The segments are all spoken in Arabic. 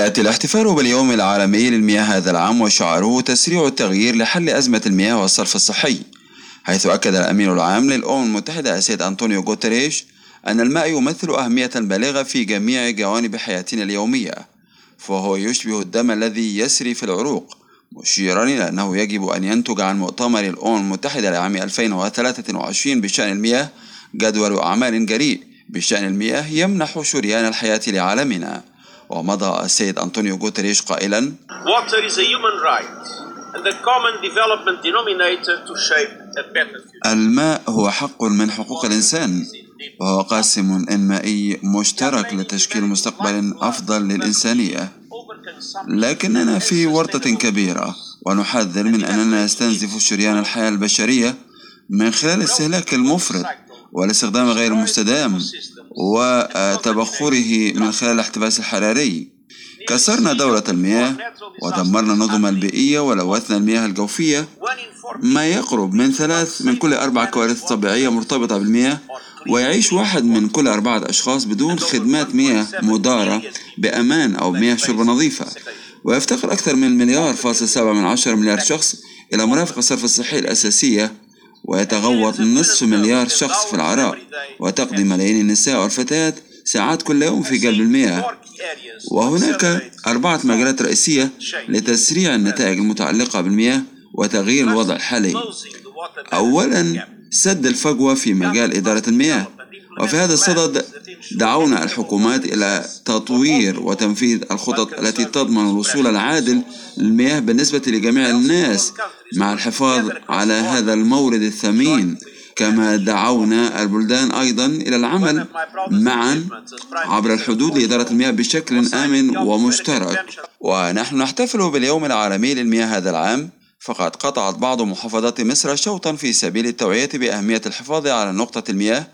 يأتي الاحتفال باليوم العالمي للمياه هذا العام، وشعاره تسريع التغيير لحل أزمة المياه والصرف الصحي، حيث أكد الأمين العام للأمم المتحدة السيد أنطونيو غوتيريش أن الماء يمثل أهمية بالغة في جميع جوانب حياتنا اليومية، فهو يشبه الدم الذي يسري في العروق، مشيرا إلى أنه يجب أن ينتج عن مؤتمر الأمم المتحدة لعام 2023 بشأن المياه جدول أعمال جريء بشأن المياه يمنح شريان الحياة لعالمنا. ومضى السيد أنطونيو غوتيريش قائلا: الماء هو حق من حقوق الإنسان، وهو قاسم إنمائي مشترك لتشكيل مستقبل أفضل للإنسانية، لكننا في ورطة كبيرة، ونحذر من أننا نستنزف شريان الحياة البشرية من خلال الاستهلاك المفرط والاستخدام غير المستدام وتبخره من خلال الاحتباس الحراري. كسرنا دورة المياه ودمرنا النظم البيئية ولوثنا المياه الجوفية. ما يقرب من 3 من كل 4 كوارث طبيعية مرتبطة بالمياه، ويعيش 1 من كل 4 أشخاص بدون خدمات مياه مدارة بأمان أو مياه شرب نظيفة. ويفتقر أكثر من 1.7 مليار شخص إلى مرافق الصرف الصحي الأساسية، ويتغوط ½ مليار شخص في العراق، وتقضي ملايين النساء والفتيات ساعات كل يوم في جلب المياه. وهناك 4 مجالات رئيسية لتسريع النتائج المتعلقة بالمياه وتغيير الوضع الحالي. أولا، سد الفجوة في مجال إدارة المياه، وفي هذا الصدد دعونا الحكومات إلى تطوير وتنفيذ الخطط التي تضمن الوصول العادل للمياه بالنسبة لجميع الناس مع الحفاظ على هذا المورد الثمين. كما دعونا البلدان أيضا إلى العمل معا عبر الحدود لإدارة المياه بشكل آمن ومشترك. ونحن نحتفل باليوم العالمي للمياه هذا العام، فقد قطعت بعض محافظات مصر شوطا في سبيل التوعية بأهمية الحفاظ على نقطة المياه،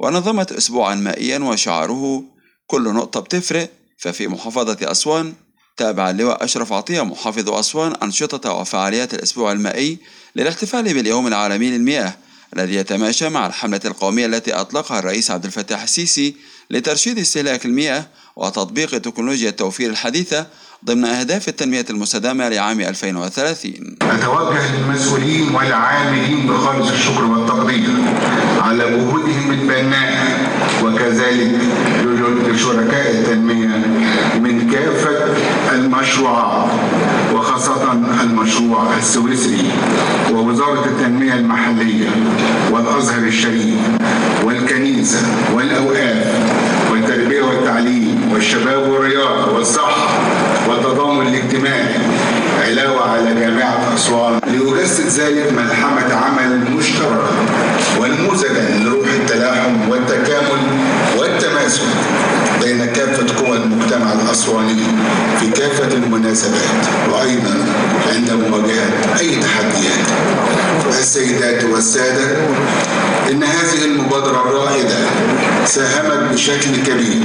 ونظمت أسبوعا مائيا وشعاره كل نقطة بتفرق. ففي محافظة أسوان تابع اللواء أشرف عطية محافظ أسوان أنشطة وفعاليات الأسبوع المائي للاحتفال باليوم العالمي للمياه، الذي يتماشى مع الحملة القومية التي أطلقها الرئيس عبد الفتاح السيسي لترشيد استهلاك المياه وتطبيق تكنولوجيا التوفير الحديثة ضمن أهداف التنمية المستدامة لعام 2030. أتوجه للمسؤولين والعاملين بخالص الشكر والتقدير على جهودهم البناءة، وكذلك لشركاء التنمية من كافة المشروعات، وخاصة المشروع السويسري ووزارة التنمية المحلية والأزهر الشريف والكنيسة والأوقاف والتربية والتعليم والشباب والرياضة والصحة والتضامن الاجتماعي، علاوة على جامعة أسوان، ليجسد ذلك ملحمة عمل مشتركة ونموذجا لروح التلاحم والتكامل والتماسك بين كافة قوى المجتمع الأسواني في كافة المناسبات، وأيضا عند مواجهة أي تحديات. السيدات والسادة، إن هذه المبادرة الرائدة ساهمت بشكل كبير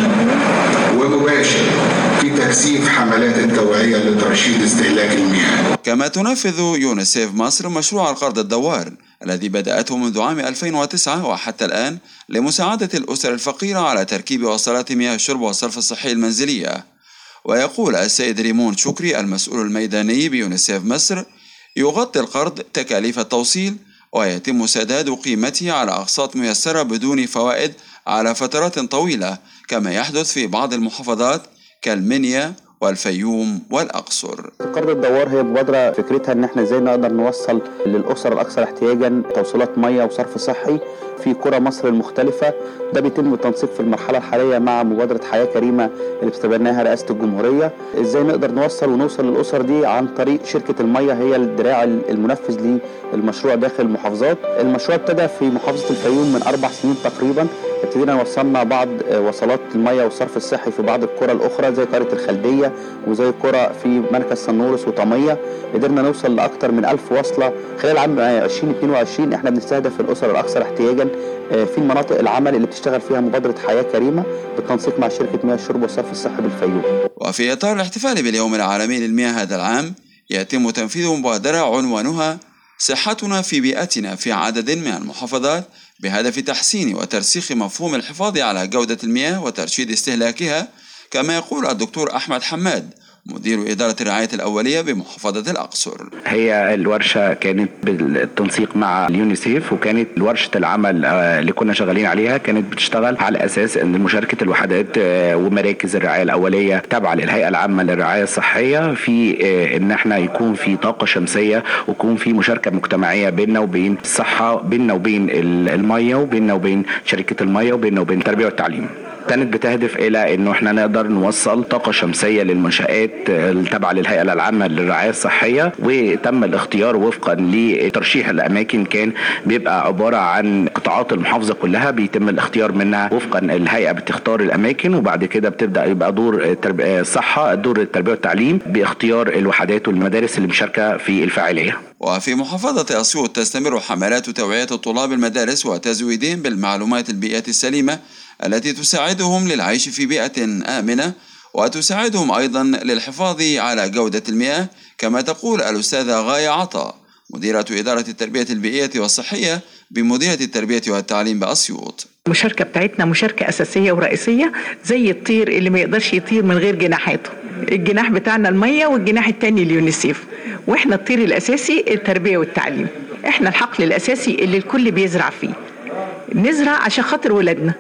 ومباشر في تكثيف حملات التوعية لترشيد استهلاك المياه. كما تنفذ يونيسف مصر مشروع القرض الدوار الذي بدأته منذ عام 2009 وحتى الآن لمساعدة الأسر الفقيرة على تركيب وصلات مياه الشرب والصرف الصحي المنزلية. ويقول السيد ريمون شكري المسؤول الميداني بيونيسف مصر: يغطي القرض تكاليف التوصيل، ويتم سداد قيمته على أقساط ميسرة بدون فوائد على فترات طويلة، كما يحدث في بعض المحافظات كالمنيا والفيوم والأقصر. قرض الدوار هي مبادرة فكرتها إن احنا ازاي نقدر نوصل للأسر الأكثر احتياجا توصيلات مياه وصرف صحي في قرى مصر المختلفة. ده بيتم التنسيق في المرحلة الحالية مع مبادرة حياة كريمة اللي بتبناها رئاسة الجمهورية. ازاي نقدر نوصل للأسر دي عن طريق شركة المياه، هي الدراع المنفذ للمشروع داخل المحافظات. المشروع ابتدى في محافظة الفيوم من 4 سنين تقريبا، ابتدينا نوصلنا بعض وصلات المياه والصرف الصحي في بعض القرى الأخرى زي قرية الخلدية وزي قرى في مركز صنورس وطمية. قدرنا نوصل لأكثر من 1000 وصلة خلال عام 2022. احنا بنستهدف الأسر الأكثر احتياجا في مناطق العمل اللي بتشتغل فيها مبادرة حياة كريمة بالتنسيق مع شركة مياه الشرب والصرف الصحي بالفيوم. وفي إطار الاحتفال باليوم العالمي للمياه هذا العام، يتم تنفيذ مبادرة عنوانها صحتنا في بيئتنا في عدد من المحافظات، بهدف تحسين وترسيخ مفهوم الحفاظ على جودة المياه وترشيد استهلاكها. كما يقول الدكتور أحمد حماد مدير إدارة الرعاية الأولية بمحافظة الأقصر. هي الورشة كانت بالتنسيق مع اليونيسف، وكانت ورشة العمل اللي كنا شغالين عليها كانت بتشتغل على أساس أن مشاركة الوحدات ومراكز الرعاية الأولية تابعة للهيئة العامة للرعاية الصحية في أن احنا يكون في طاقة شمسية ويكون في مشاركة مجتمعية بيننا وبين الصحة، بيننا وبين المية، وبيننا وبين شركة المية، وبيننا وبين التربية والتعليم. كانت بتهدف إلى إنه إحنا نقدر نوصل طاقة شمسية للمنشآت التابعة للهيئة العامة للرعاية الصحية، وتم الاختيار وفقا لترشيح الأماكن. كان بيبقى عبارة عن قطاعات المحافظة كلها بيتم الاختيار منها وفقا، الهيئة بتختار الأماكن، وبعد كده بتبدأ يبقى دور الصحة، دور التربية والتعليم باختيار الوحدات والمدارس اللي مشاركة في الفاعلية. وفي محافظة أسيوط تستمر حملات توعية الطلاب المدارس وتزويدهم بالمعلومات البيئية السليمة التي تساعدهم للعيش في بيئة آمنة، وتساعدهم أيضا للحفاظ على جودة المياه، كما تقول الأستاذة غايه عطا مديرة إدارة التربية البيئية والصحية بمديرية التربية والتعليم بأسيوط. المشاركة بتاعتنا مشاركة أساسية ورئيسية، زي الطير اللي ما يقدرش يطير من غير جناحاته، الجناح بتاعنا المية والجناح التاني اليونيسف، وإحنا الطير الأساسي التربية والتعليم، إحنا الحقل الأساسي اللي الكل بيزرع فيه، نزرع عشان خاطر ولادنا،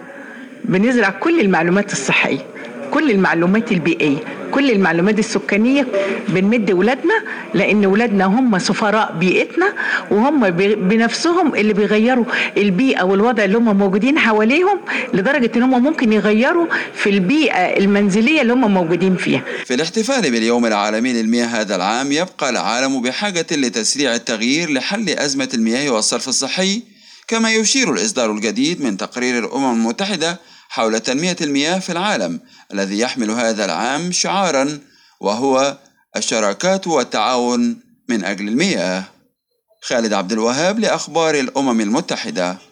بنزرع كل المعلومات الصحية، كل المعلومات البيئية، كل المعلومات السكانية، بنمد ولادنا، لأن ولادنا هم سفراء بيئتنا، وهم بنفسهم اللي بيغيروا البيئة والوضع اللي هم موجودين حواليهم، لدرجة إن هم ممكن يغيروا في البيئة المنزلية اللي هم موجودين فيها. في الاحتفال باليوم العالمي للمياه هذا العام، يبقى العالم بحاجة لتسريع التغيير لحل أزمة المياه والصرف الصحي، كما يشير الإصدار الجديد من تقرير الأمم المتحدة حول تنمية المياه في العالم، الذي يحمل هذا العام شعارا وهو الشراكات والتعاون من أجل المياه. خالد عبد الوهاب لأخبار الأمم المتحدة.